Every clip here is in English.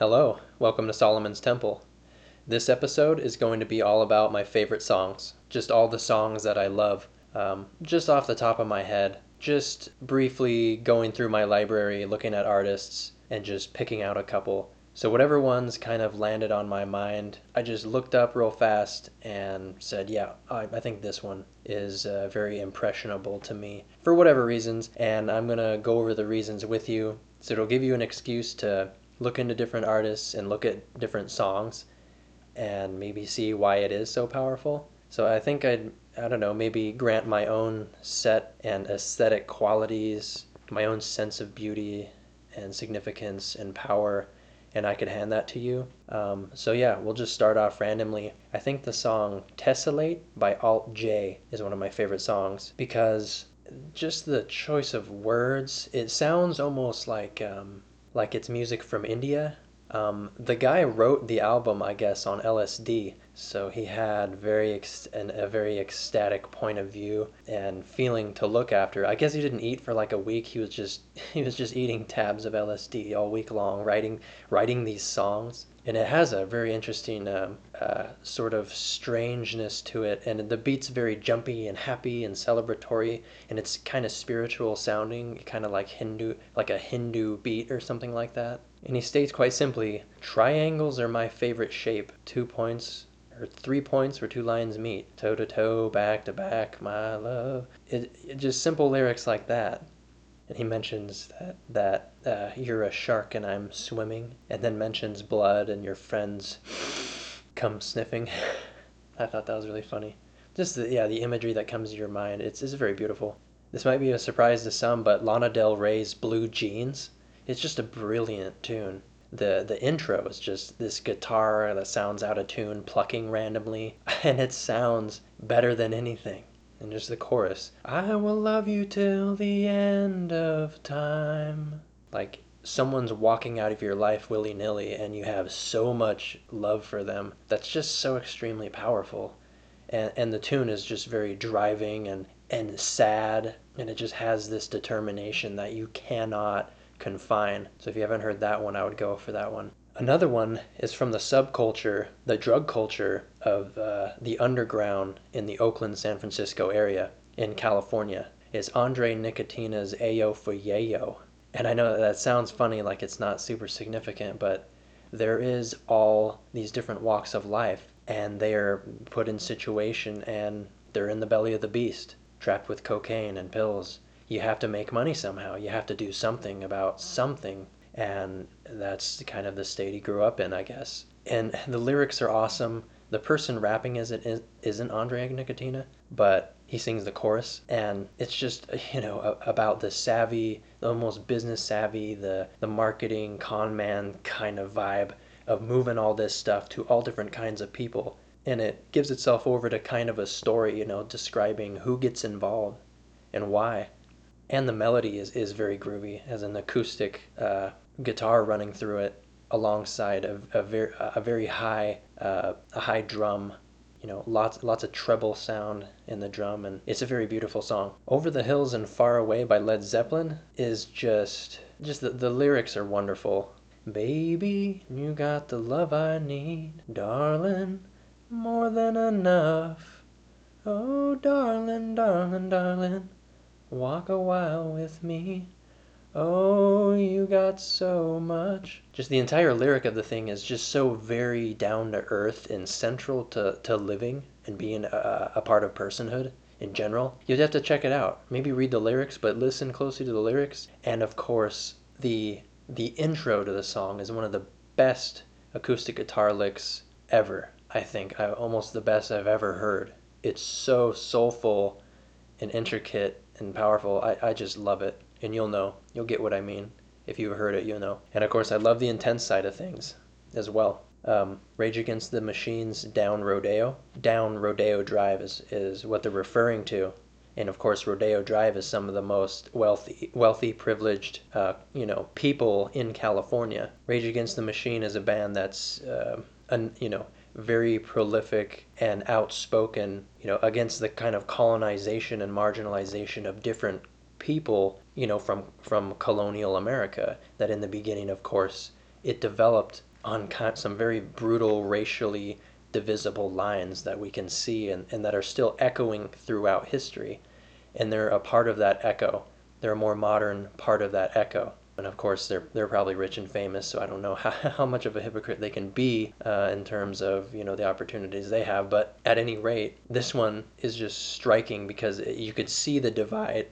Hello, welcome to Solomon's Temple. This episode is going to be all about my favorite songs, just all the songs that I love, just off the top of my head, just briefly going through my library, looking at artists, and just picking out a couple. So whatever ones kind of landed on my mind, I just looked up real fast and said, yeah, I think this one is very impressionable to me for whatever reasons, and I'm going to go over the reasons with you, so it'll give you an excuse to look into different artists and look at different songs and maybe see why it is so powerful. So I think I don't know, maybe grant my own set and aesthetic qualities, my own sense of beauty and significance and power, and I could hand that to you. So yeah, we'll just start off randomly. I think the song Tessellate by Alt-J is one of my favorite songs because just the choice of words, it sounds almost like it's music from India. The guy wrote the album, I guess, on LSD, so he had a very ecstatic point of view and feeling to look after. I guess he didn't eat for like a week. He was just eating tabs of LSD all week long, writing these songs. And it has a very interesting sort of strangeness to it. And the beat's very jumpy and happy and celebratory. And it's kind of spiritual sounding, kind of like a Hindu beat or something like that. And he states quite simply, triangles are my favorite shape. 2 points or 3 points where two lines meet. Toe to toe, back to back, my love. It just simple lyrics like that. And he mentions that you're a shark and I'm swimming, and then mentions blood and your friends come sniffing. I thought that was really funny. Just the imagery that comes to your mind. It's very beautiful. This might be a surprise to some, but Lana Del Rey's Blue Jeans, it's just a brilliant tune. The intro is just this guitar that sounds out of tune, plucking randomly, and it sounds better than anything. And just the chorus, I will love you till the end of time. Like someone's walking out of your life willy-nilly and you have so much love for them. That's just so extremely powerful. And the tune is just very driving and sad. And it just has this determination that you cannot confine. So if you haven't heard that one, I would go for that one. Another one is from the subculture, the drug culture of the underground in the Oakland, San Francisco area in California. It's Andre Nickatina's Ayo for Yayo. And I know that sounds funny, like it's not super significant, but there is all these different walks of life, and they are put in situation, and they're in the belly of the beast, trapped with cocaine and pills. You have to make money somehow. You have to do something about something. And that's kind of the state he grew up in, I guess. And the lyrics are awesome. The person rapping isn't Andre Nickatina, but he sings the chorus. And it's just, you know, about the savvy, the almost business savvy, the marketing con man kind of vibe of moving all this stuff to all different kinds of people. And it gives itself over to kind of a story, you know, describing who gets involved and why. And the melody is very groovy, as an acoustic guitar running through it alongside a very high drum, you know, lots of treble sound in the drum, and it's a very beautiful song. Over the Hills and Far Away by Led Zeppelin is just the lyrics are wonderful. Baby, you got the love I need, darling, more than enough. Oh, darling, darling, darling, walk a while with me. Oh, you got so much. Just the entire lyric of the thing is just so very down to earth and central to living and being a part of personhood in general. You'd have to check it out. Maybe read the lyrics, but listen closely to the lyrics. And of course, the intro to the song is one of the best acoustic guitar licks ever, I think. Almost the best I've ever heard. It's so soulful and intricate and powerful. I just love it. And you'll know. You'll get what I mean. If you've heard it, you'll know. And of course, I love the intense side of things as well. Rage Against the Machine's Down Rodeo. Down Rodeo Drive is what they're referring to. And of course, Rodeo Drive is some of the most wealthy, privileged, people in California. Rage Against the Machine is a band that's, very prolific and outspoken, you know, against the kind of colonization and marginalization of different people, you know, from colonial America, that in the beginning, of course, it developed on some very brutal, racially divisible lines that we can see and that are still echoing throughout history. And they're a part of that echo. They're a more modern part of that echo. And of course, they're probably rich and famous, so I don't know how much of a hypocrite they can be in terms of, you know, the opportunities they have. But at any rate, this one is just striking because you could see the divide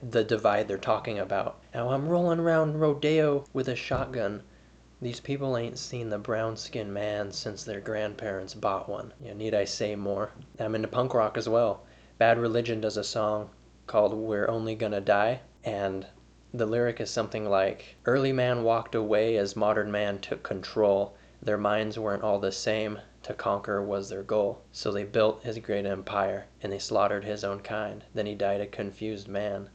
they're talking about. Now I'm rolling around Rodeo with a shotgun. These people ain't seen the brown-skinned man since their grandparents bought one. Yeah, need I say more? I'm into punk rock as well. Bad Religion does a song called We're Only Gonna Die, and the lyric is something like, early man walked away as modern man took control. Their minds weren't all the same. To conquer was their goal. So they built his great empire, and they slaughtered his own kind. Then he died a confused man,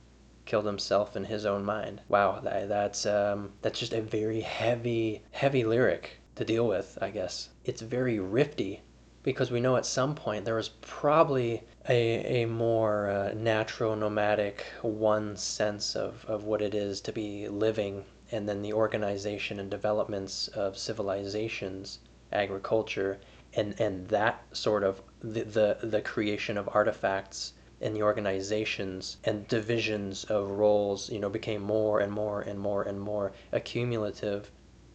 killed himself in his own mind. Wow, that's just a very heavy, heavy lyric to deal with, I guess. It's very rifty, because we know at some point there was probably a more natural, nomadic one sense of what it is to be living, and then the organization and developments of civilizations, agriculture, and that sort of the creation of artifacts and the organizations and divisions of roles, you know, became more and more and more and more accumulative,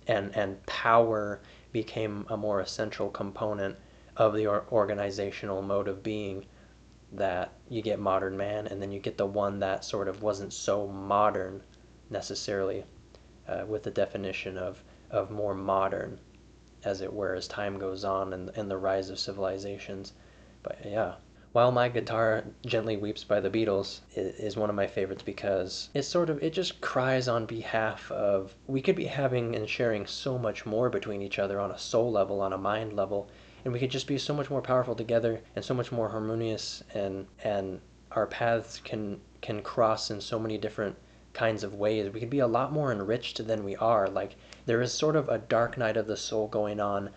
and power became a more essential component of the organizational mode of being. That you get modern man, and then you get the one that sort of wasn't so modern necessarily, with the definition of more modern, as it were, as time goes on and the rise of civilizations. But yeah, While My Guitar Gently Weeps by the Beatles is one of my favorites, because it just cries on behalf of, we could be having and sharing so much more between each other on a soul level, on a mind level. And we could just be so much more powerful together and so much more harmonious, and our paths can cross in so many different kinds of ways. We could be a lot more enriched than we are. Like, there is sort of a dark night of the soul going on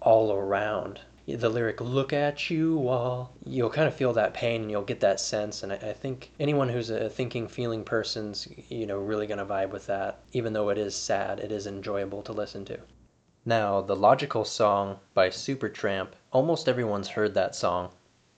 all around. The lyric, look at you all, you'll kind of feel that pain, and you'll get that sense. And I think anyone who's a thinking, feeling person's, you know, really going to vibe with that. Even though it is sad, it is enjoyable to listen to. Now, The Logical Song by Supertramp, almost everyone's heard that song.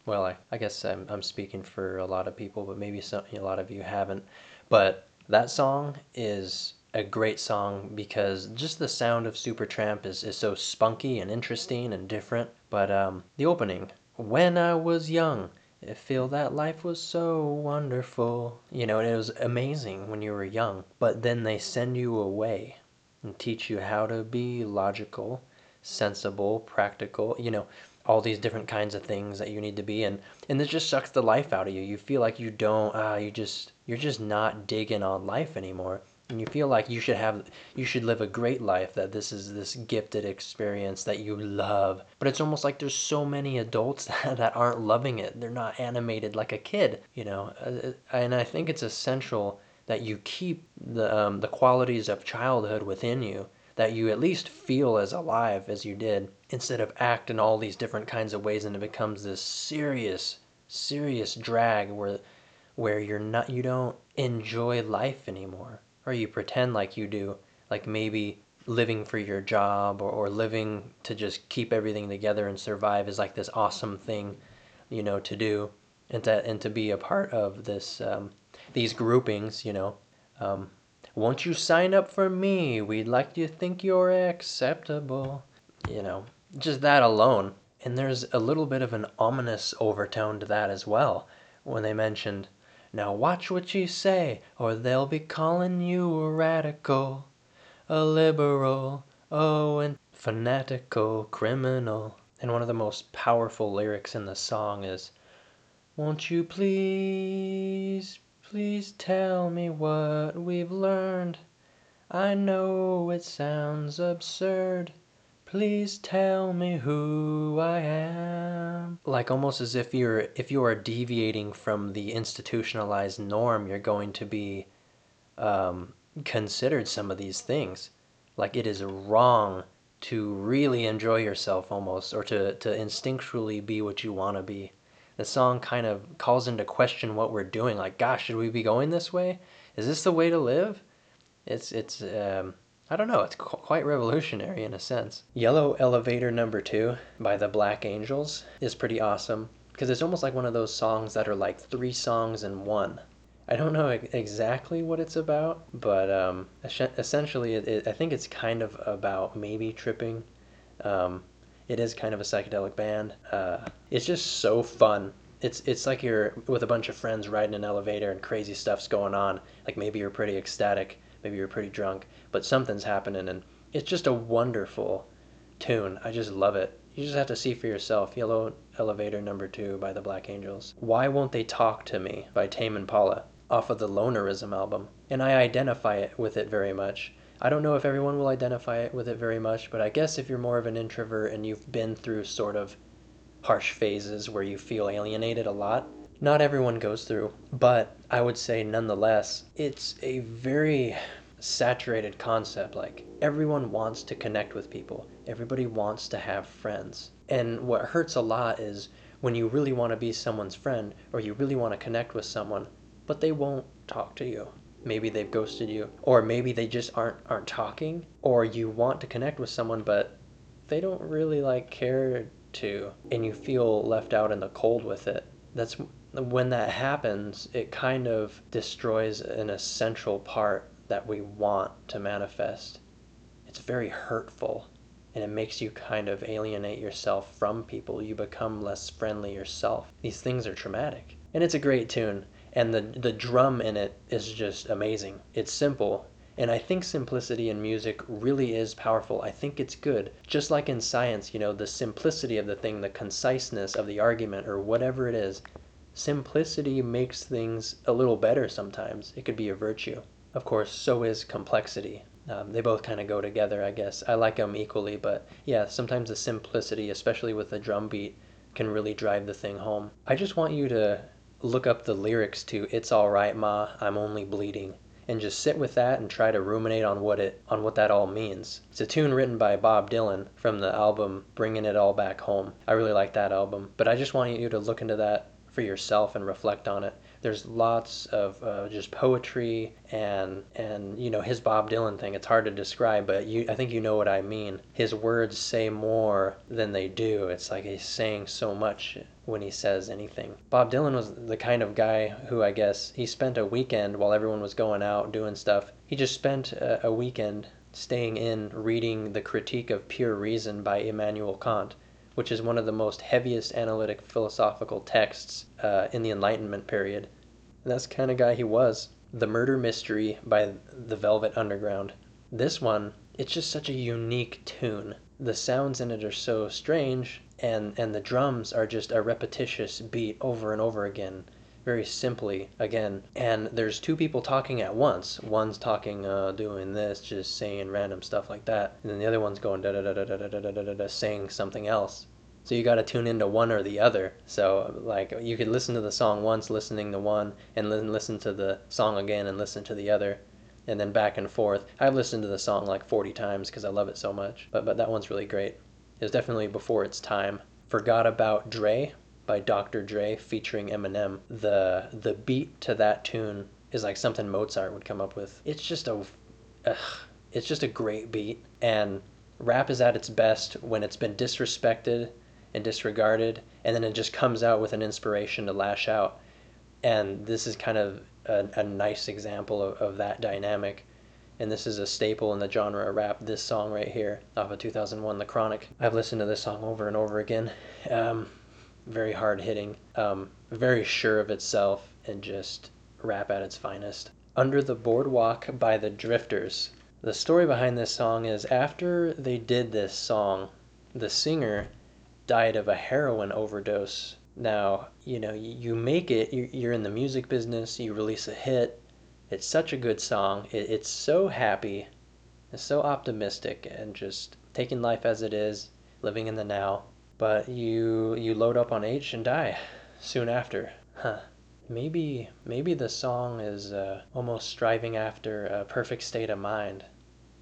Well, I guess I'm speaking for a lot of people, but maybe a lot of you haven't. But that song is a great song because just the sound of Supertramp is so spunky and interesting and different. But the opening, when I was young, it feel that life was so wonderful. You know, and it was amazing when you were young, but then they send you away and teach you how to be logical, sensible, practical, you know, all these different kinds of things that you need to be. And this just sucks the life out of you. You feel like you don't, you're just not digging on life anymore. And you feel like you should live a great life, that this is this gifted experience that you love. But it's almost like there's so many adults that aren't loving it. They're not animated like a kid, you know. And I think it's essential that you keep the qualities of childhood within you, that you at least feel as alive as you did, instead of act in all these different kinds of ways, and it becomes this serious, serious drag where you don't enjoy life anymore, or you pretend like you do, like maybe living for your job or living to just keep everything together and survive is like this awesome thing, you know, to do and to be a part of this. These groupings, you know, won't you sign up for me? We'd like you to think you're acceptable. You know, just that alone. And there's a little bit of an ominous overtone to that as well, when they mentioned, now watch what you say, or they'll be calling you a radical, a liberal, oh, and fanatical criminal. And one of the most powerful lyrics in the song is, won't you please tell me what we've learned? I know it sounds absurd. Please tell me who I am. Like almost as if you are deviating from the institutionalized norm, you're going to be considered some of these things. Like it is wrong to really enjoy yourself almost, or to instinctually be what you want to be. The song kind of calls into question what we're doing. Like, gosh, should we be going this way? Is this the way to live? It's I don't know, it's quite revolutionary in a sense. Yellow Elevator No. 2 by The Black Angels is pretty awesome, because it's almost like one of those songs that are like three songs in one. I don't know exactly what it's about, but essentially I think it's kind of about maybe tripping. It is kind of a psychedelic band. It's just so fun. It's like you're with a bunch of friends riding an elevator and crazy stuff's going on. Like maybe you're pretty ecstatic, maybe you're pretty drunk, but something's happening, and it's just a wonderful tune. I just love it. You just have to see for yourself. Yellow Elevator No. 2 by The Black Angels. Why Won't They Talk to Me by Tame Impala off of the Lonerism album, and I identify with it very much. I don't know if everyone will identify with it very much, but I guess if you're more of an introvert and you've been through sort of harsh phases where you feel alienated a lot, not everyone goes through, but I would say nonetheless, it's a very saturated concept. Like everyone wants to connect with people, everybody wants to have friends, and what hurts a lot is when you really want to be someone's friend or you really want to connect with someone, but they won't talk to you. Maybe they've ghosted you, or maybe they just aren't talking, or you want to connect with someone but they don't really like care to, and you feel left out in the cold with it. That's when that happens, it kind of destroys an essential part that we want to manifest. It's very hurtful, and it makes you kind of alienate yourself from people. You become less friendly yourself. These things are traumatic, and it's a great tune, and the drum in it is just amazing. It's simple, and I think simplicity in music really is powerful. I think it's good. Just like in science, you know, the simplicity of the thing, the conciseness of the argument or whatever it is, simplicity makes things a little better sometimes. It could be a virtue. Of course, so is complexity. They both kind of go together, I guess. I like them equally, but yeah, sometimes the simplicity, especially with the drum beat, can really drive the thing home. I just want you to look up the lyrics to It's All Right Ma, I'm Only Bleeding, and just sit with that and try to ruminate on what that all means. It's a tune written by Bob Dylan from the album Bringing It All Back Home. I really like that album, but I just want you to look into that for yourself and reflect on it. There's lots of just poetry and you know, his Bob Dylan thing. It's hard to describe, but I think you know what I mean. His words say more than they do. It's like he's saying so much when he says anything. Bob Dylan was the kind of guy who, I guess, he spent a weekend while everyone was going out doing stuff. He just spent a weekend staying in reading The Critique of Pure Reason by Immanuel Kant, which is one of the most heaviest analytic philosophical texts in the Enlightenment period. And that's the kind of guy he was. The Murder Mystery by the Velvet Underground. This one, it's just such a unique tune. The sounds in it are so strange, and the drums are just a repetitious beat over and over again, very simply again. And there's two people talking at once. One's talking, doing this, just saying random stuff like that, and then the other one's going da da da da da da da da da, saying something else. So you got to tune into one or the other. So like you could listen to the song once, listening to one, and then listen to the song again and listen to the other, and then back and forth. I've listened to the song like 40 times because I love it so much. But that one's really great. It was definitely before its time. Forgot About Dre by Dr. Dre featuring Eminem. The beat to that tune is like something Mozart would come up with. It's just a great beat, and rap is at its best when it's been disrespected and disregarded, and then it just comes out with an inspiration to lash out. And this is kind of a nice example of that dynamic. And this is a staple in the genre of rap, this song right here, off of 2001, The Chronic. I've listened to this song over and over again. Very hard-hitting, very sure of itself, and just rap at its finest. Under the Boardwalk by The Drifters. The story behind this song is after they did this song, the singer died of a heroin overdose. Now, you know, you make it, you're in the music business, you release a hit, it's such a good song, it's so happy, it's so optimistic, and just taking life as it is, living in the now. But you load up on H and die soon after. Maybe the song is almost striving after a perfect state of mind.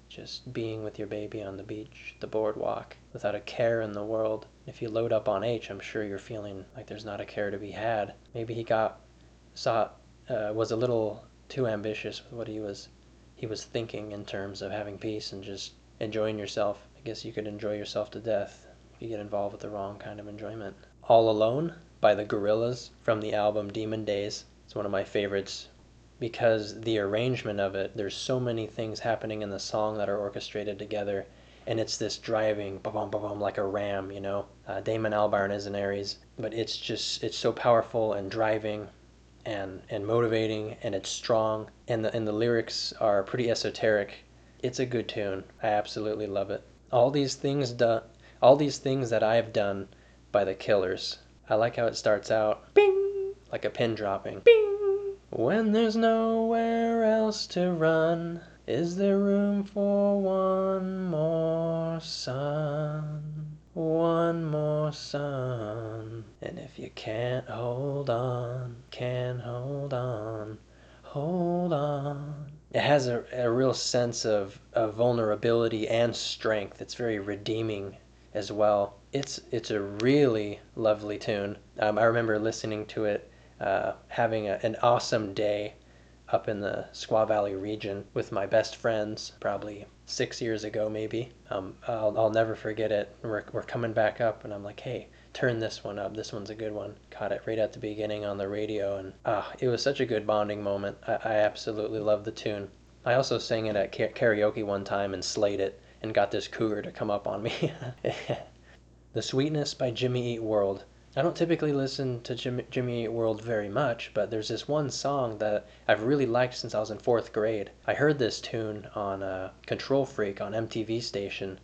Just being with your baby on the beach, the boardwalk, without a care in the world. If you load up on H, I'm sure you're feeling like there's not a care to be had. Maybe he was a little too ambitious with what he was he was thinking in terms of having peace and just enjoying yourself. I guess you could enjoy yourself to death if you get involved with the wrong kind of enjoyment. All Alone by the Gorillaz from the album Demon Days. It's one of my favorites because the arrangement of it, there's so many things happening in the song that are orchestrated together, and it's this driving, ba-bum, ba-bum, like a ram, you know. Damon Albarn is an Aries, but it's just, it's so powerful and driving and motivating, and it's strong, and the lyrics are pretty esoteric. It's a good tune. I absolutely love it. All these things that I've done by the Killers. I like how it starts out, bing, like a pin dropping. Bing. When there's nowhere else to run, is there room for one more sun? One more sun, and if you can't hold on, hold on. It has a real sense of vulnerability and strength. It's very redeeming as well. It's a really lovely tune. I remember listening to it, having an awesome day up in the Squaw Valley region with my best friends, probably 6 years ago maybe. I'll never forget it. We're coming back up, and I'm like, hey, turn this one up. This one's a good one. Caught it right at the beginning on the radio, and it was such a good bonding moment. I absolutely love the tune. I also sang it at karaoke one time and slayed it and got this cougar to come up on me. The Sweetness by Jimmy Eat World. I don't typically listen to Jimmy Eat World very much, but there's this one song that I've really liked since I was in 4th grade. I heard this tune on Control Freak on MTV station.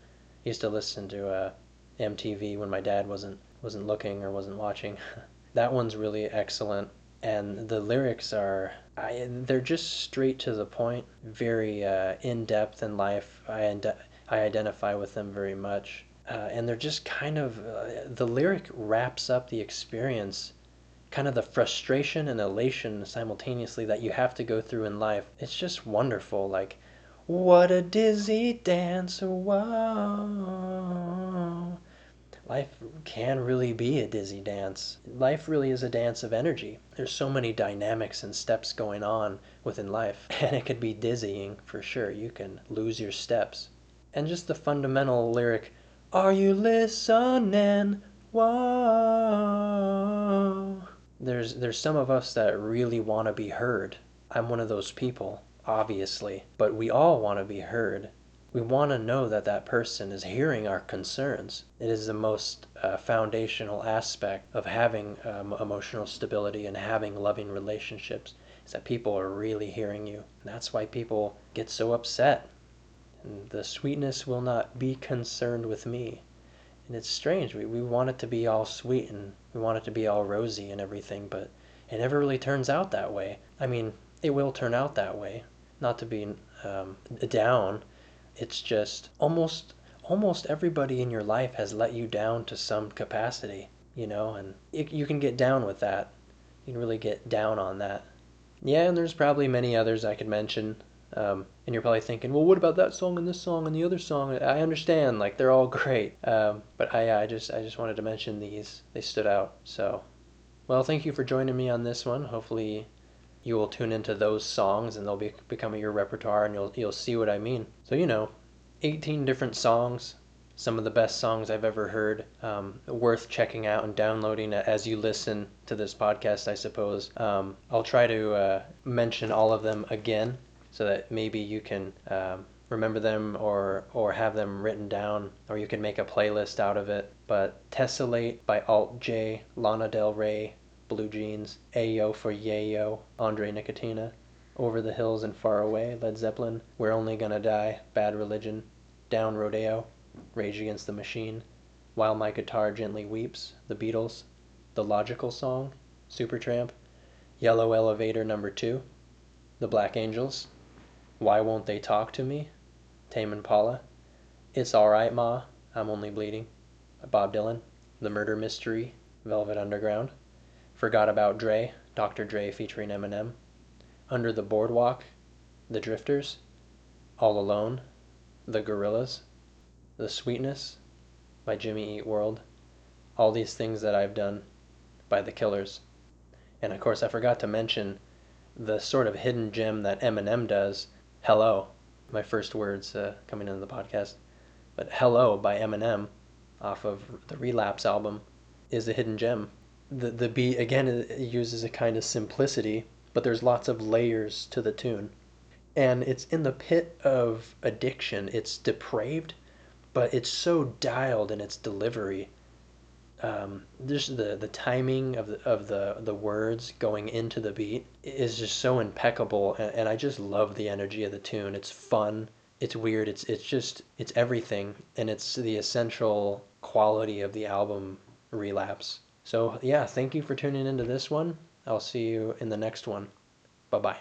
I used to listen to MTV when my dad wasn't looking or wasn't watching. That one's really excellent, and the lyrics are, they're just straight to the point, very in-depth in life. I identify with them very much. And they're just kind of, the lyric wraps up the experience, kind of the frustration and elation simultaneously that you have to go through in life. It's just wonderful, like, what a dizzy dance, whoa. Life can really be a dizzy dance. Life really is a dance of energy. There's so many dynamics and steps going on within life, and it could be dizzying for sure. You can lose your steps. And just the fundamental lyric, are you listening? Whoa. There's some of us that really want to be heard. I'm one of those people, obviously. But we all want to be heard. We want to know that that person is hearing our concerns. It is the most foundational aspect of having emotional stability and having loving relationships, is that people are really hearing you. And that's why people get so upset. And the sweetness will not be concerned with me. And it's strange. We want it to be all sweet, and we want it to be all rosy and everything, but it never really turns out that way. I mean, it will turn out that way. Not to be down. It's just almost everybody in your life has let you down to some capacity, you know, and you can get down with that. You can really get down on that. Yeah, and there's probably many others I could mention. And you're probably thinking, well, what about that song and this song and the other song? I understand, like, they're all great. But I just wanted to mention these. They stood out. So, well, thank you for joining me on this one. Hopefully you will tune into those songs and they'll become your repertoire, and you'll see what I mean. So, you know, 18 different songs, some of the best songs I've ever heard, worth checking out and downloading as you listen to this podcast, I suppose. I'll try to mention all of them again, so that maybe you can remember them or have them written down, or you can make a playlist out of it. But Tessellate by Alt-J, Lana Del Rey, Blue Jeans, Ayo for Yayo, Andre Nickatina, Over the Hills and Far Away, Led Zeppelin, We're Only Gonna Die, Bad Religion, Down Rodeo, Rage Against the Machine, While My Guitar Gently Weeps, The Beatles, The Logical Song, Supertramp, Yellow Elevator No. 2, The Black Angels, Why Won't They Talk to Me? Tame Impala. It's Alright Ma, I'm Only Bleeding. Bob Dylan. The Murder Mystery. Velvet Underground. Forgot About Dre. Dr. Dre featuring Eminem. Under the Boardwalk. The Drifters. All Alone. The Gorillaz. The Sweetness by Jimmy Eat World. All These Things That I've Done by The Killers. And of course I forgot to mention the sort of hidden gem that Eminem does, Hello. my first words coming into the podcast. But Hello by Eminem off of the Relapse album is a hidden gem. The beat, again, it uses a kind of simplicity, but there's lots of layers to the tune. And it's in the pit of addiction. It's depraved, but it's so dialed in its delivery. Just the timing of the words going into the beat is just so impeccable, and I just love the energy of the tune. It's fun, it's weird, it's everything, and it's the essential quality of the album Relapse. So yeah, thank you for tuning into this one. I'll see you in the next one. Bye-bye.